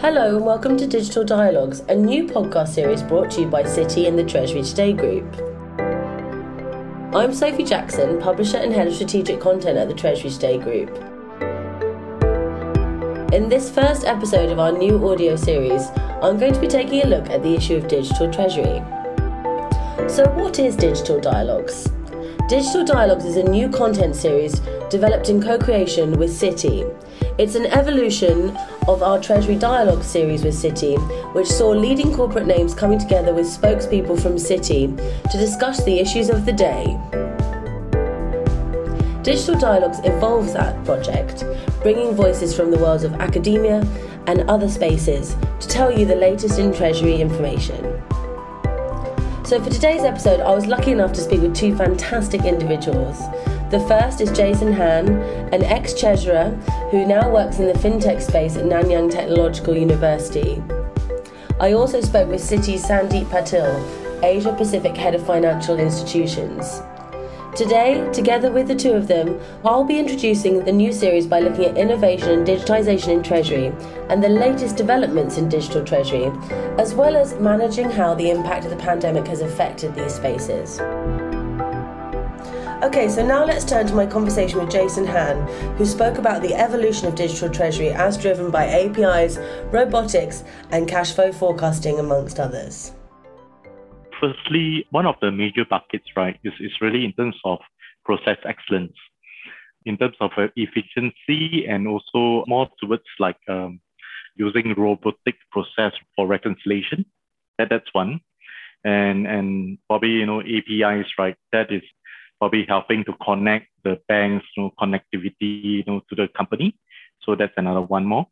Hello and welcome to Digital Dialogues, a new podcast series brought to you by Citi and the Treasury Today Group. I'm Sophie Jackson, Publisher and Head of Strategic Content at the Treasury Today Group. In this first episode of our new audio series, I'm going to be taking a look at the issue of digital treasury. So what is Digital Dialogues? Digital Dialogues is a new content series developed in co-creation with Citi. It's an evolution of our Treasury Dialogue series with Citi, which saw leading corporate names coming together with spokespeople from Citi to discuss the issues of the day. Digital Dialogues evolves that project, bringing voices from the worlds of academia and other spaces to tell you the latest in Treasury information. So for today's episode, I was lucky enough to speak with two fantastic individuals. The first is Jason Han, an ex-treasurer who now works in the fintech space at Nanyang Technological University. I also spoke with Siti Sandeep Patil, Asia Pacific Head of Financial Institutions. Today, together with the two of them, I'll be introducing the new series by looking at innovation and digitisation in Treasury and the latest developments in digital Treasury, as well as managing how the impact of the pandemic has affected these spaces. Okay, so now let's turn to my conversation with Jason Han, who spoke about the evolution of digital Treasury as driven by APIs, robotics, and cash flow forecasting, amongst others. Firstly, one of the major buckets, right, is really in terms of process excellence, in terms of efficiency, and also more towards like using robotic process for reconciliation. That's one, and probably APIs, right? That is probably helping to connect the banks, connectivity, to the company. So that's another one more,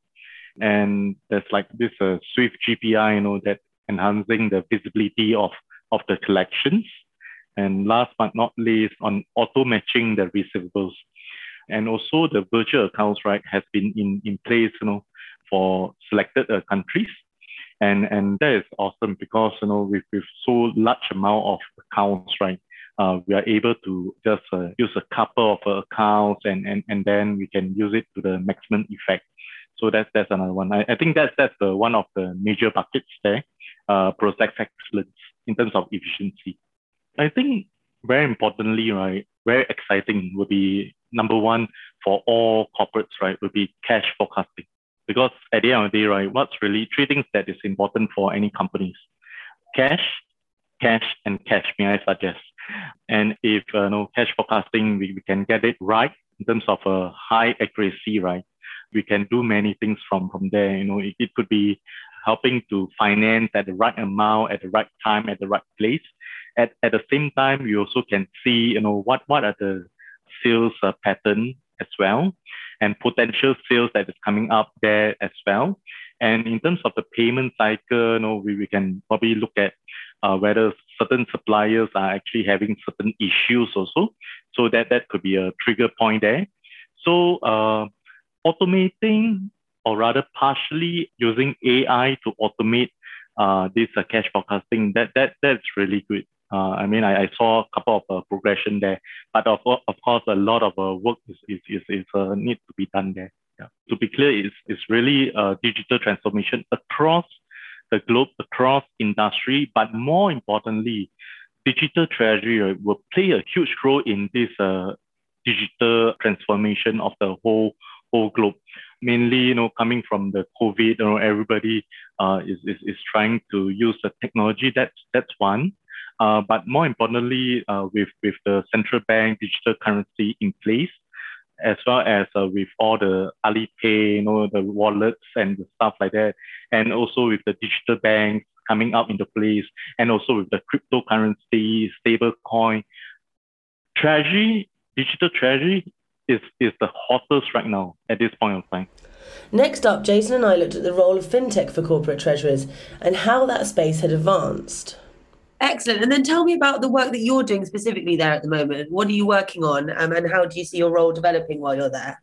and there's like this Swift GPI, that enhancing the visibility of the collections. And last but not least, on auto-matching the receivables. And also the virtual accounts, right, has been in place, for selected countries. And that is awesome because, with so large amount of accounts, right, we are able to just use a couple of accounts and then we can use it to the maximum effect. So that's another one. I think that's one of the major buckets there. Process excellence in terms of efficiency. I think very importantly, right, very exciting would be number one for all corporates, right, would be cash forecasting. Because at the end of the day, right, what's really three things that is important for any companies: cash, cash, and cash, may I suggest. And if cash forecasting, we can get it right in terms of high accuracy, right, we can do many things from there. It could be helping to finance at the right amount, at the right time, at the right place. At the same time, you also can see, what are the sales pattern as well, and potential sales that is coming up there as well. And in terms of the payment cycle, we can probably look at whether certain suppliers are actually having certain issues also. So that could be a trigger point there. So automating, or rather partially using AI to automate this cash forecasting, that's really good. I saw a couple of progression there, but of course, a lot of work is need to be done there. Yeah. To be clear, it's really digital transformation across the globe, across industry, but more importantly, digital treasury will play a huge role in this digital transformation of the whole globe. Mainly, coming from the COVID, everybody is trying to use the technology. That's one. But more importantly, with the central bank digital currency in place, as well as with all the Alipay, the wallets and stuff like that, and also with the digital banks coming up into place, and also with the cryptocurrency, stable coin, treasury, digital treasury is the hottest right now at this point of time. Next up, Jason and I looked at the role of fintech for corporate treasurers and how that space had advanced. Excellent. And then tell me about the work that you're doing specifically there at the moment. What are you working on, and how do you see your role developing while you're there?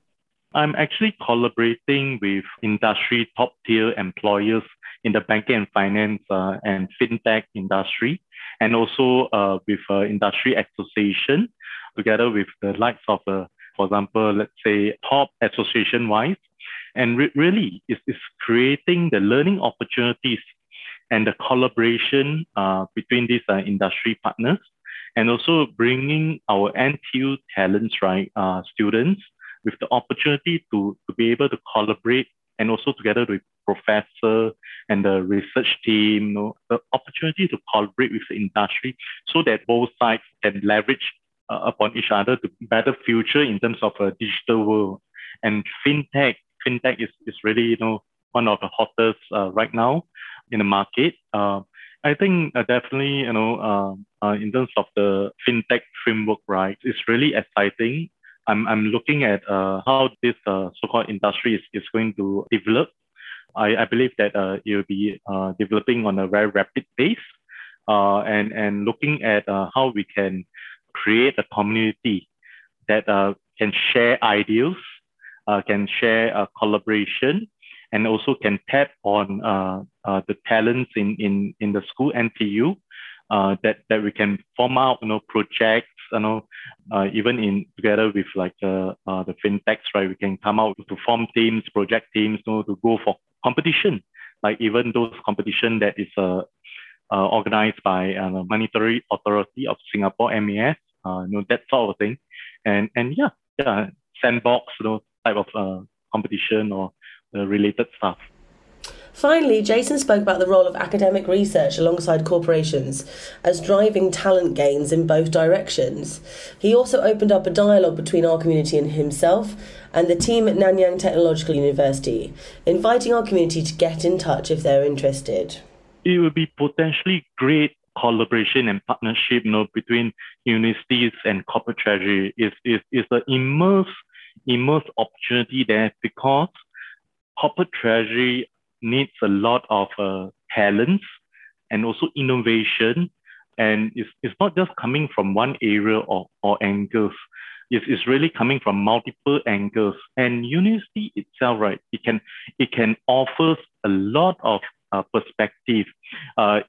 I'm actually collaborating with industry top-tier employers in the banking and finance and fintech industry, and also with industry association, together with the likes of for example, let's say top association-wise, And really, it's creating the learning opportunities and the collaboration between these industry partners, and also bringing our NTU talents, right, students, with the opportunity to be able to collaborate, and also together with professor and the research team, you know, the opportunity to collaborate with the industry so that both sides can leverage upon each other to better future in terms of a digital world. And fintech is really, you know, one of the hottest right now in the market. I think definitely, you know, in terms of the fintech framework, right, it's really exciting. I'm looking at how this so-called industry is going to develop. I believe that it will be developing on a very rapid pace, and looking at how we can create a community that can share ideas, can share collaboration, and also can tap on the talents in the school NTU, that we can form out, you know, projects, you know, even in together with like the fintechs, right? We can come out to form teams, project teams, you know, to go for competition, like even those competition that is organized by Monetary Authority of Singapore (MAS), you know, that sort of thing, and yeah, sandbox, you know, type of competition or related stuff. Finally, Jason spoke about the role of academic research alongside corporations as driving talent gains in both directions. He also opened up a dialogue between our community and himself and the team at Nanyang Technological University, inviting our community to get in touch if they're interested. It would be potentially great collaboration and partnership, you know, between universities and corporate treasury. It's an immense opportunity there, because corporate treasury needs a lot of talents and also innovation. And it's not just coming from one area or angles. It's really coming from multiple angles. And university itself, right, it can offer a lot of perspective.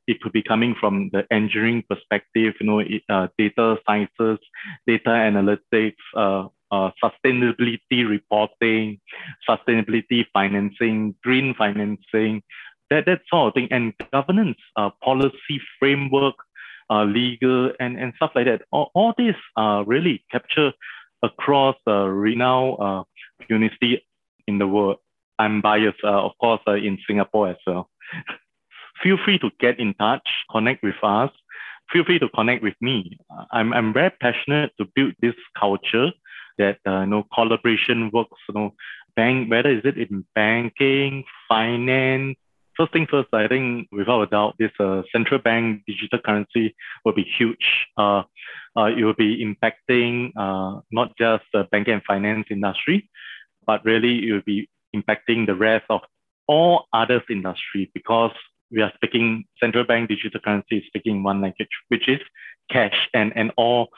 It could be coming from the engineering perspective, you know, data sciences, data analytics, sustainability reporting, sustainability financing, green financing, that sort of thing, and governance, policy framework, legal, and stuff like that. All these really capture across renowned university in the world. I'm biased, of course, in Singapore as well. Feel free to get in touch, connect with us. Feel free to connect with me. I'm very passionate to build this culture that you know, collaboration works, you know, whether is it in banking, finance. First thing first, I think without a doubt, this central bank digital currency will be huge. It will be impacting not just the banking and finance industry, but really it will be impacting the rest of all other industry, because we are speaking, central bank digital currency is speaking one language, which is cash, and all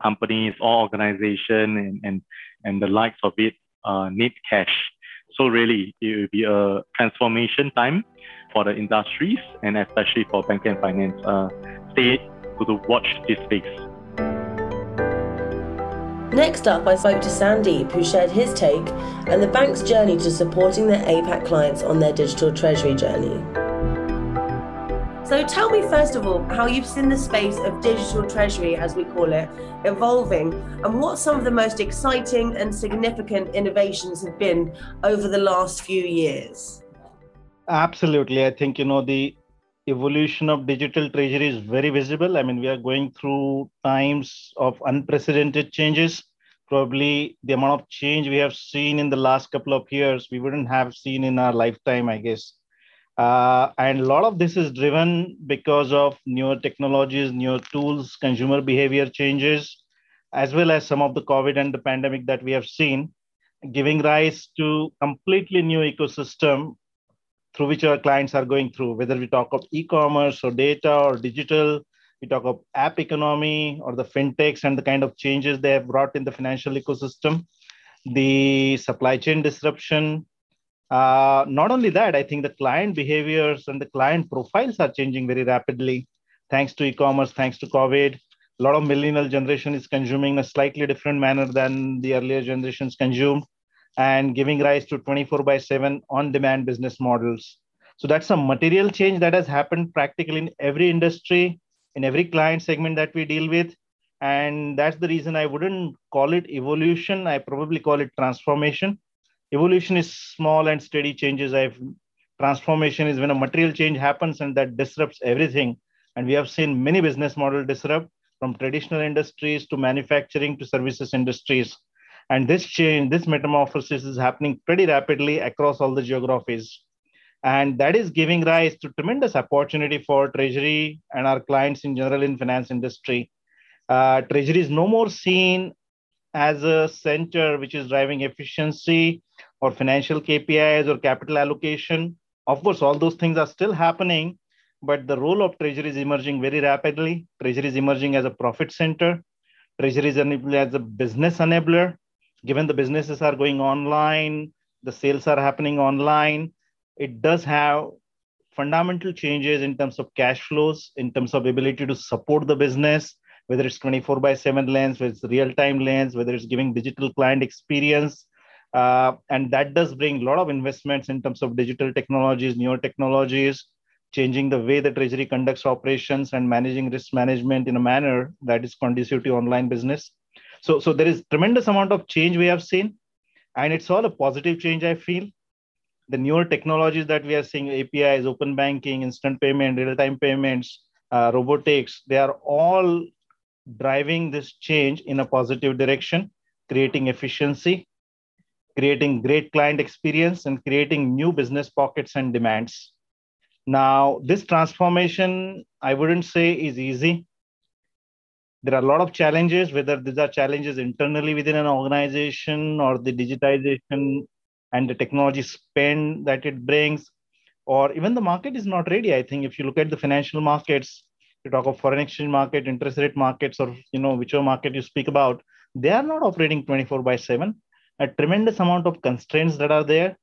companies, all organizations, and the likes of it need cash. So really, it will be a transformation time for the industries, and especially for banking and finance. Stay to watch this space. Next up, I spoke to Sandeep, who shared his take and the bank's journey to supporting their APAC clients on their digital treasury journey. So tell me, first of all, how you've seen the space of digital treasury, as we call it, evolving, and what some of the most exciting and significant innovations have been over the last few years. Absolutely. I think, you know, the evolution of digital treasury is very visible. I mean, we are going through times of unprecedented changes. Probably the amount of change we have seen in the last couple of years, we wouldn't have seen in our lifetime, I guess. And a lot of this is driven because of newer technologies, newer tools, consumer behavior changes, as well as some of the COVID and the pandemic that we have seen, giving rise to completely new ecosystem through which our clients are going through, whether we talk of e-commerce or data or digital, we talk of app economy or the fintechs and the kind of changes they have brought in the financial ecosystem, the supply chain disruption. Not only that, I think the client behaviors and the client profiles are changing very rapidly, thanks to e-commerce, thanks to COVID. A lot of millennial generation is consuming in a slightly different manner than the earlier generations consumed. and giving rise to 24/7 on-demand business models. So that's a material change that has happened practically in every industry, in every client segment that we deal with. And that's the reason I wouldn't call it evolution. I probably call it transformation. Evolution is small and steady changes. Transformation is when a material change happens and that disrupts everything. And we have seen many business models disrupt, from traditional industries to manufacturing to services industries. And this change, this metamorphosis is happening pretty rapidly across all the geographies. And that is giving rise to tremendous opportunity for Treasury and our clients in general in finance industry. Treasury is no more seen as a center which is driving efficiency or financial KPIs or capital allocation. Of course, all those things are still happening, but the role of Treasury is emerging very rapidly. Treasury is emerging as a profit center. Treasury is as a business enabler. Given the businesses are going online, the sales are happening online, it does have fundamental changes in terms of cash flows, in terms of ability to support the business, whether it's 24/7 lens, whether it's real-time lens, whether it's giving digital client experience. And that does bring a lot of investments in terms of digital technologies, newer technologies, changing the way the Treasury conducts operations and managing risk management in a manner that is conducive to online business. So there is tremendous amount of change we have seen, and it's all a positive change, I feel. The newer technologies that we are seeing, APIs, open banking, instant payment, real-time payments, robotics, they are all driving this change in a positive direction, creating efficiency, creating great client experience, and creating new business pockets and demands. Now, this transformation, I wouldn't say is easy. There are a lot of challenges, whether these are challenges internally within an organization or the digitization and the technology spend that it brings, or even the market is not ready. I think if you look at the financial markets, you talk of foreign exchange market, interest rate markets, or whichever market you speak about, they are not operating 24/7. A tremendous amount of constraints that are there.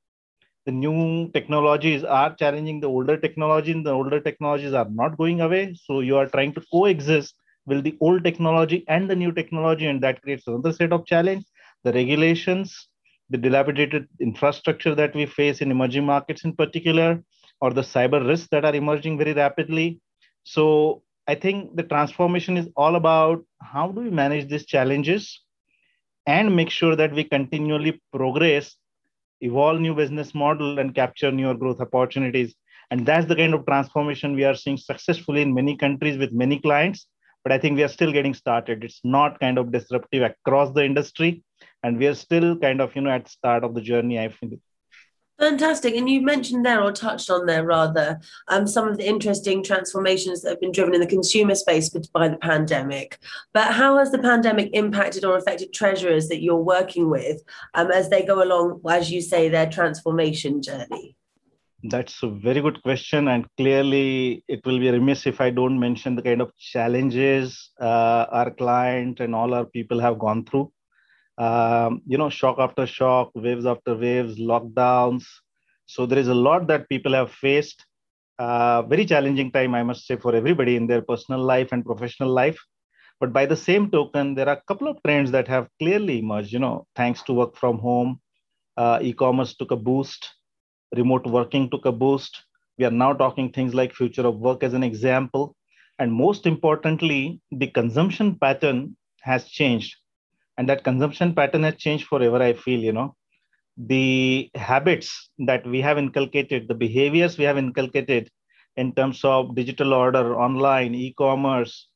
The new technologies are challenging the older technology, and the older technologies are not going away. So you are trying to coexist with the old technology and the new technology, and that creates another set of challenge. The regulations, the dilapidated infrastructure that we face in emerging markets in particular, or the cyber risks that are emerging very rapidly. So I think the transformation is all about how do we manage these challenges and make sure that we continually progress, evolve new business model, and capture newer growth opportunities. And that's the kind of transformation we are seeing successfully in many countries with many clients. But I think we are still getting started. It's not kind of disruptive across the industry. And we are still kind of, at the start of the journey, I think. Fantastic. And you mentioned there, or touched on there rather, some of the interesting transformations that have been driven in the consumer space by the pandemic. But how has the pandemic impacted or affected treasurers that you're working with as they go along, as you say, their transformation journey? That's a very good question. And clearly, it will be remiss if I don't mention the kind of challenges our client and all our people have gone through. Shock after shock, waves after waves, lockdowns. So there is a lot that people have faced. Very challenging time, I must say, for everybody in their personal life and professional life. But by the same token, there are a couple of trends that have clearly emerged, thanks to work from home, e-commerce took a boost, remote working took a boost. We are now talking things like future of work as an example. And most importantly, the consumption pattern has changed. And that consumption pattern has changed forever, I feel, The habits that we have inculcated, the behaviors we have inculcated in terms of digital order, online, e-commerce,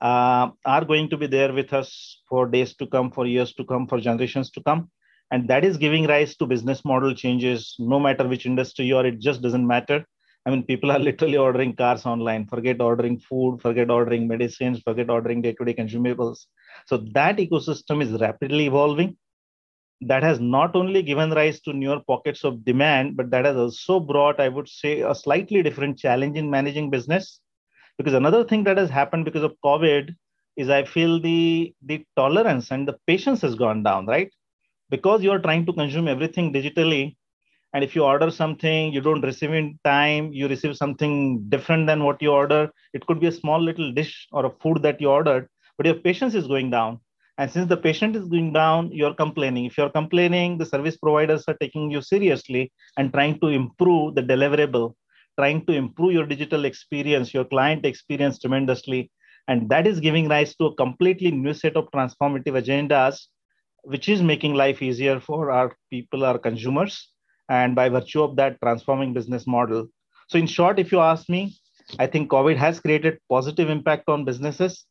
are going to be there with us for days to come, for years to come, for generations to come. And that is giving rise to business model changes, no matter which industry you are, it just doesn't matter. I mean, people are literally ordering cars online, forget ordering food, forget ordering medicines, forget ordering day-to-day consumables. So that ecosystem is rapidly evolving. That has not only given rise to newer pockets of demand, but that has also brought, I would say, a slightly different challenge in managing business. Because another thing that has happened because of COVID is I feel the tolerance and the patience has gone down, right? Because you're trying to consume everything digitally. And if you order something, you don't receive in time, you receive something different than what you order. It could be a small little dish or a food that you ordered, but your patience is going down. And since the patient is going down, you're complaining. If you're complaining, the service providers are taking you seriously and trying to improve the deliverable, trying to improve your digital experience, your client experience tremendously. And that is giving rise to a completely new set of transformative agendas, which is making life easier for our people, our consumers, and by virtue of that, transforming business model. So in short, if you ask me, I think COVID has created positive impact on businesses.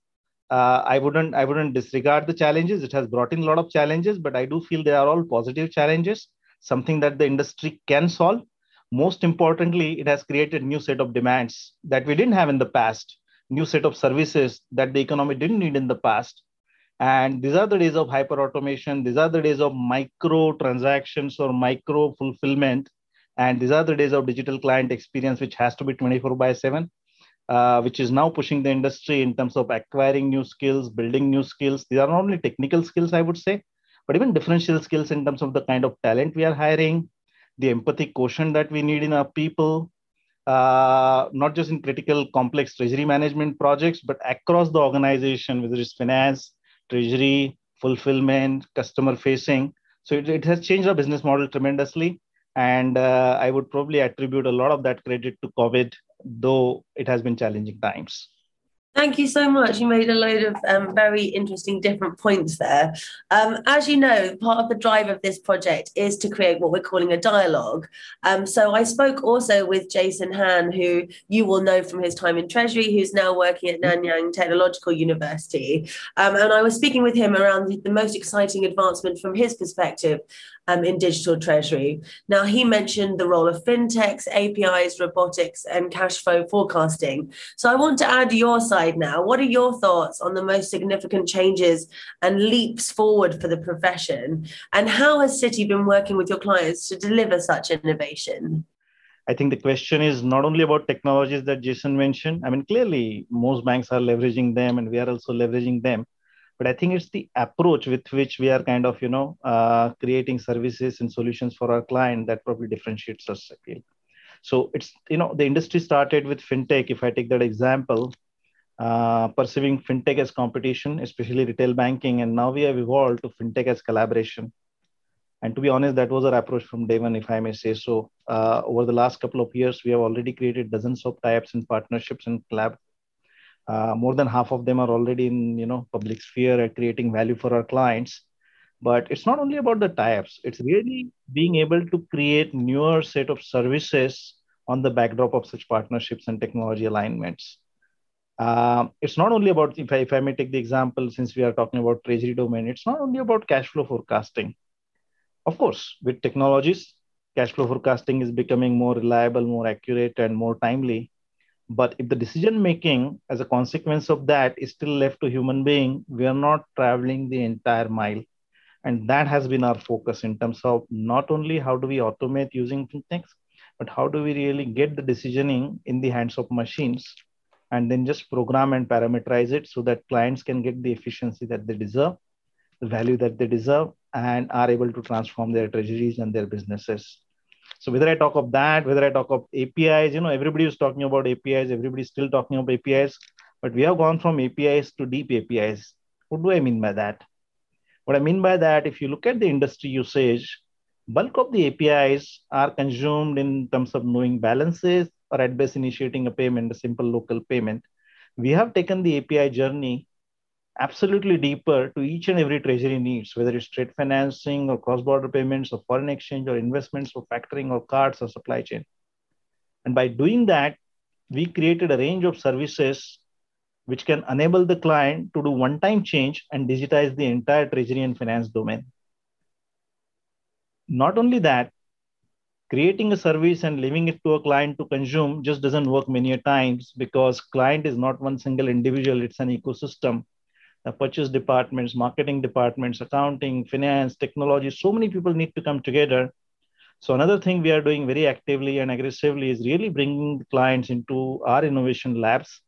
I wouldn't disregard the challenges. It has brought in a lot of challenges, but I do feel they are all positive challenges, something that the industry can solve. Most importantly, it has created a new set of demands that we didn't have in the past, new set of services that the economy didn't need in the past. And these are the days of hyper-automation. These are the days of micro-transactions or micro-fulfillment. And these are the days of digital client experience, which has to be 24/7, which is now pushing the industry in terms of acquiring new skills, building new skills. These are not only technical skills, I would say, but even differential skills in terms of the kind of talent we are hiring, the empathy quotient that we need in our people, not just in critical complex treasury management projects, but across the organization, whether it's finance, treasury, fulfillment, customer facing. So it has changed our business model tremendously. And I would probably attribute a lot of that credit to COVID, though it has been challenging times. Thank you so much. You made a load of very interesting different points there. As you know, part of the drive of this project is to create what we're calling a dialogue. So I spoke also with Jason Han, who you will know from his time in Treasury, who's now working at Nanyang Technological University. And I was speaking with him around the most exciting advancement from his perspective in digital treasury. Now, he mentioned the role of fintechs, APIs, robotics, and cash flow forecasting. So I want to add your side now. What are your thoughts on the most significant changes and leaps forward for the profession? And how has Citi been working with your clients to deliver such innovation? I think the question is not only about technologies that Jason mentioned. I mean, clearly, most banks are leveraging them, and we are also leveraging them. But I think it's the approach with which we are kind of, creating services and solutions for our client that probably differentiates us. So it's, the industry started with fintech. If I take that example, perceiving fintech as competition, especially retail banking, and now we have evolved to fintech as collaboration. And to be honest, that was our approach from day one, if I may say so. Over the last couple of years, we have already created dozens of tie-ups and partnerships and collab. More than half of them are already in, public sphere at creating value for our clients. But it's not only about the tie-ups. It's really being able to create newer set of services on the backdrop of such partnerships and technology alignments. It's not only about, if I may take the example, since we are talking about treasury domain, it's not only about cash flow forecasting. Of course, with technologies, cash flow forecasting is becoming more reliable, more accurate, and more timely. But if the decision-making as a consequence of that is still left to human being, we are not traveling the entire mile. And that has been our focus in terms of not only how do we automate using fintechs, but how do we really get the decisioning in the hands of machines and then just program and parameterize it so that clients can get the efficiency that they deserve, the value that they deserve, and are able to transform their treasuries and their businesses. So whether I talk of that, whether I talk of APIs, everybody is talking about APIs, everybody's still talking about APIs, but we have gone from APIs to deep APIs. What do I mean by that? What I mean by that, if you look at the industry usage, bulk of the APIs are consumed in terms of knowing balances or at best initiating a payment, a simple local payment. We have taken the API journey absolutely deeper to each and every treasury needs, whether it's trade financing or cross-border payments or foreign exchange or investments or factoring or cards or supply chain. And by doing that, we created a range of services which can enable the client to do one-time change and digitize the entire treasury and finance domain. Not only that, creating a service and leaving it to a client to consume just doesn't work many a times, because client is not one single individual, it's an ecosystem. The purchase departments, marketing departments, accounting, finance, technology, so many people need to come together. So another thing we are doing very actively and aggressively is really bringing clients into our innovation labs,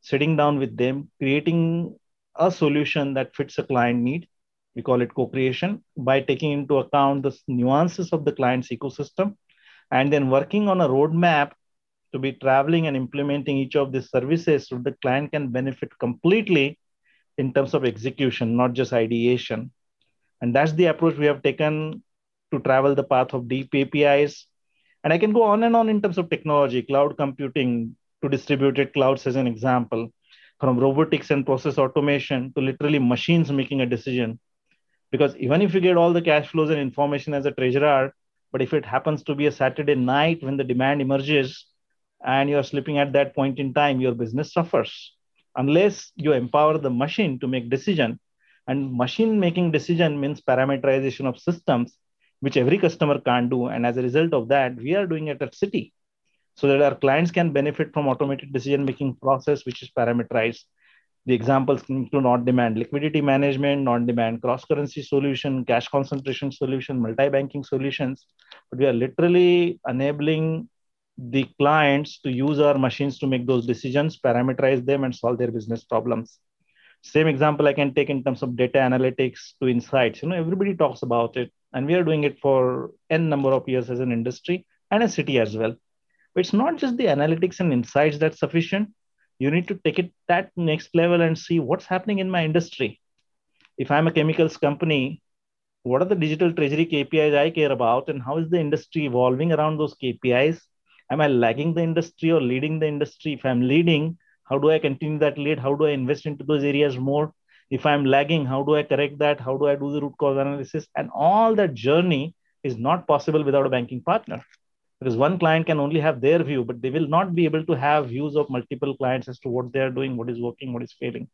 sitting down with them, creating a solution that fits a client need. We call it co-creation, by taking into account the nuances of the client's ecosystem and then working on a roadmap to be traveling and implementing each of these services so the client can benefit completely in terms of execution, not just ideation. And that's the approach we have taken to travel the path of deep APIs. And I can go on and on in terms of technology, cloud computing to distributed clouds as an example, from robotics and process automation to literally machines making a decision. Because even if you get all the cash flows and information as a treasurer, but if it happens to be a Saturday night when the demand emerges and you're sleeping at that point in time, your business suffers. Unless you empower the machine to make decision, and machine making decision means parameterization of systems, which every customer can't do. And as a result of that, we are doing it at Citi so that our clients can benefit from automated decision-making process, which is parameterized. The examples include on-demand liquidity management, on-demand cross-currency solution, cash concentration solution, multi-banking solutions. But we are literally enabling the clients to use our machines to make those decisions, parameterize them, and solve their business problems. Same example I can take in terms of data analytics to insights. You know, everybody talks about it, and we are doing it for n number of years as an industry and a city as well. But it's not just the analytics and insights that's sufficient. You need to take it that next level and see what's happening in my industry. If I'm a chemicals company, what are the digital treasury KPIs I care about, and how is the industry evolving around those KPIs? Am I lagging the industry or leading the industry? If I'm leading, how do I continue that lead? How do I invest into those areas more? If I'm lagging, how do I correct that? How do I do the root cause analysis? And all that journey is not possible without a banking partner, because one client can only have their view, but they will not be able to have views of multiple clients as to what they are doing, what is working, what is failing.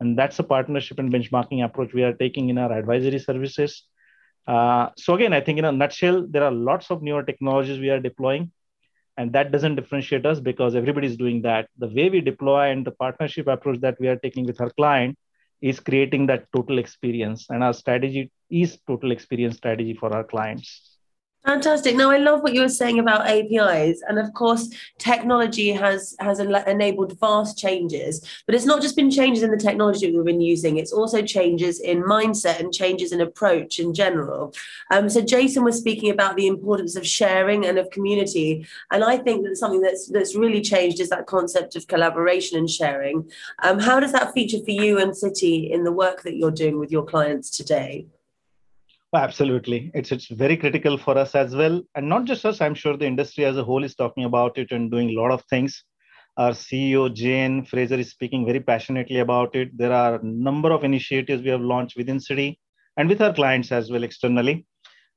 And that's a partnership and benchmarking approach we are taking in our advisory services. So again, I think in a nutshell, there are lots of newer technologies we are deploying. And that doesn't differentiate us because everybody's doing that. The way we deploy and the partnership approach that we are taking with our client is creating that total experience. And our strategy is total experience strategy for our clients. Fantastic. Now, I love what you were saying about APIs. And of course, technology has enabled vast changes, but it's not just been changes in the technology we've been using. It's also changes in mindset and changes in approach in general. So Jason was speaking about the importance of sharing and of community. And I think that something that's really changed is that concept of collaboration and sharing. How does that feature for you and Citi in the work that you're doing with your clients today? Absolutely. It's very critical for us as well. And not just us, I'm sure the industry as a whole is talking about it and doing a lot of things. Our CEO, Jane Fraser, is speaking very passionately about it. There are a number of initiatives we have launched within Citi and with our clients as well externally,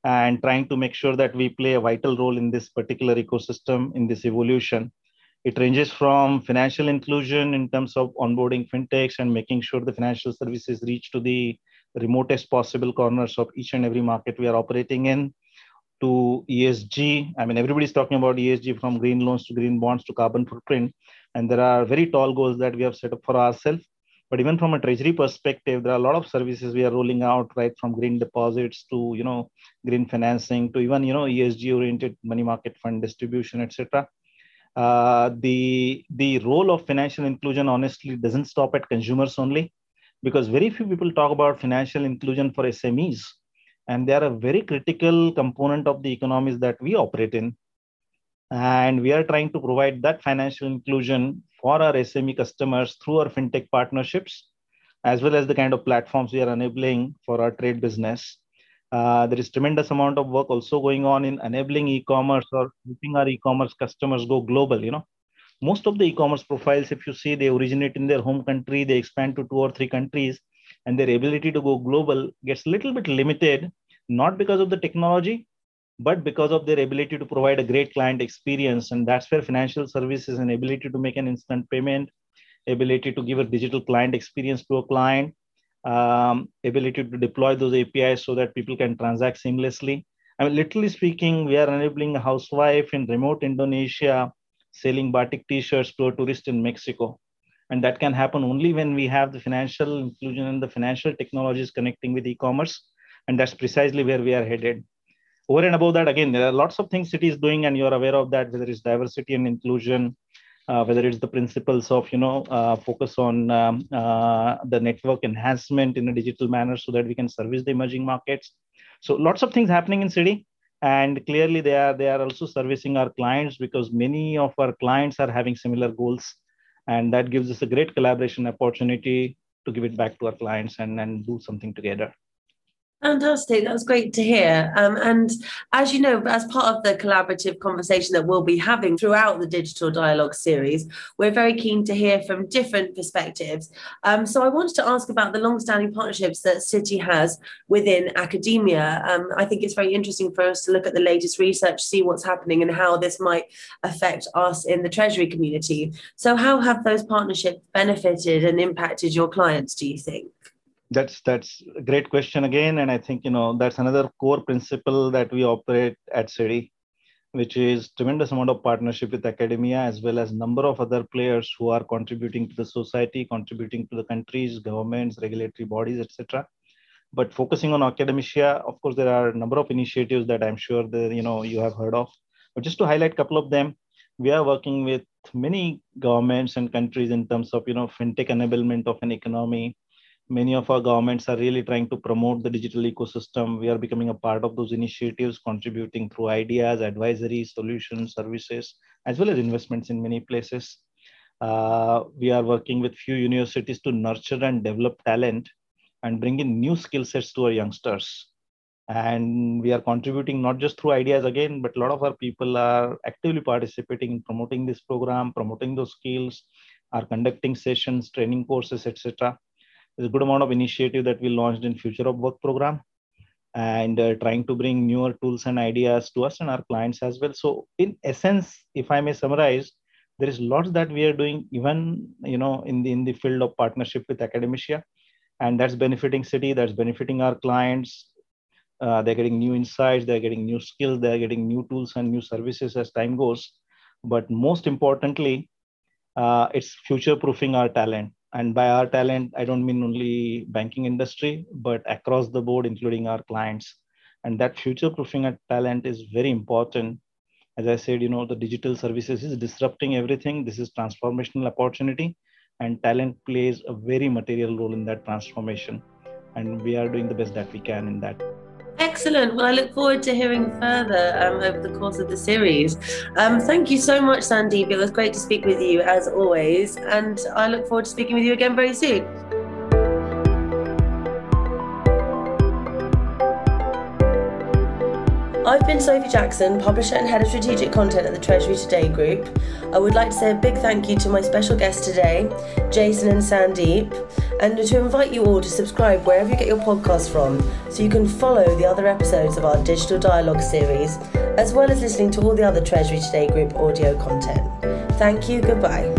and trying to make sure that we play a vital role in this particular ecosystem, in this evolution. It ranges from financial inclusion in terms of onboarding fintechs and making sure the financial services reach to the remotest possible corners of each and every market we are operating in, to ESG. I mean, everybody's talking about ESG, from green loans to green bonds to carbon footprint. And there are very tall goals that we have set up for ourselves. But even from a treasury perspective, there are a lot of services we are rolling out, right? From green deposits to, green financing to even, ESG oriented money market fund distribution, etc. The role of financial inclusion honestly doesn't stop at consumers only, because very few people talk about financial inclusion for SMEs, and they are a very critical component of the economies that we operate in. And we are trying to provide that financial inclusion for our SME customers through our fintech partnerships, as well as the kind of platforms we are enabling for our trade business. There is tremendous amount of work also going on in enabling e-commerce or helping our e-commerce customers go global, Most of the e-commerce profiles, if you see, they originate in their home country, they expand to 2 or 3 countries, and their ability to go global gets a little bit limited, not because of the technology, but because of their ability to provide a great client experience. And that's where financial services and ability to make an instant payment, ability to give a digital client experience to a client, ability to deploy those APIs so that people can transact seamlessly. I mean, literally speaking, we are enabling a housewife in remote Indonesia selling Batik t-shirts to a tourist in Mexico. And that can happen only when we have the financial inclusion and the financial technologies connecting with e-commerce. And that's precisely where we are headed. Over and above that, again, there are lots of things Citi is doing, and you're aware of that, whether it's diversity and inclusion, whether it's the principles of, focus on the network enhancement in a digital manner so that we can service the emerging markets. So lots of things happening in Citi. And clearly, they are also servicing our clients, because many of our clients are having similar goals. And that gives us a great collaboration opportunity to give it back to our clients and do something together. Fantastic. That was great to hear. And as you know, as part of the collaborative conversation that we'll be having throughout the Digital Dialogue series, we're very keen to hear from different perspectives. So I wanted to ask about the long-standing partnerships that Citi has within academia. I think it's very interesting for us to look at the latest research, see what's happening and how this might affect us in the Treasury community. So how have those partnerships benefited and impacted your clients, do you think? That's a great question again. And I think, you know, that's another core principle that we operate at Citi, which is tremendous amount of partnership with academia, as well as number of other players who are contributing to the society, contributing to the countries, governments, regulatory bodies, etc. But focusing on academia, of course, there are a number of initiatives that I'm sure that, you know, you have heard of. But just to highlight a couple of them, we are working with many governments and countries in terms of, you know, fintech enablement of an economy. Many of our governments are really trying to promote the digital ecosystem. We are becoming a part of those initiatives, contributing through ideas, advisory, solutions, services, as well as investments in many places. We are working with few universities to nurture and develop talent and bring in new skill sets to our youngsters. And we are contributing not just through ideas again, but a lot of our people are actively participating in promoting this program, promoting those skills, are conducting sessions, training courses, etc. There's a good amount of initiative that we launched in Future of Work program and trying to bring newer tools and ideas to us and our clients as well. So in essence, if I may summarize, there is lots that we are doing even, you know, in the field of partnership with academia, and that's benefiting Citi, that's benefiting our clients. They're getting new insights, they're getting new skills, they're getting new tools and new services as time goes. But most importantly, it's future-proofing our talent. And by our talent, I don't mean only banking industry, but across the board, including our clients. And that future-proofing our talent is very important. As I said, you know, the digital services is disrupting everything. This is transformational opportunity, and talent plays a very material role in that transformation. And we are doing the best that we can in that. Excellent. Well, I look forward to hearing further over the course of the series. Thank you so much, Sandeep. It was great to speak with you as always. And I look forward to speaking with you again very soon. I've been Sophie Jackson, Publisher and Head of Strategic Content at the Treasury Today Group. I would like to say a big thank you to my special guests today, Jason and Sandeep, and to invite you all to subscribe wherever you get your podcasts from, so you can follow the other episodes of our Digital Dialogue series, as well as listening to all the other Treasury Today Group audio content. Thank you, goodbye.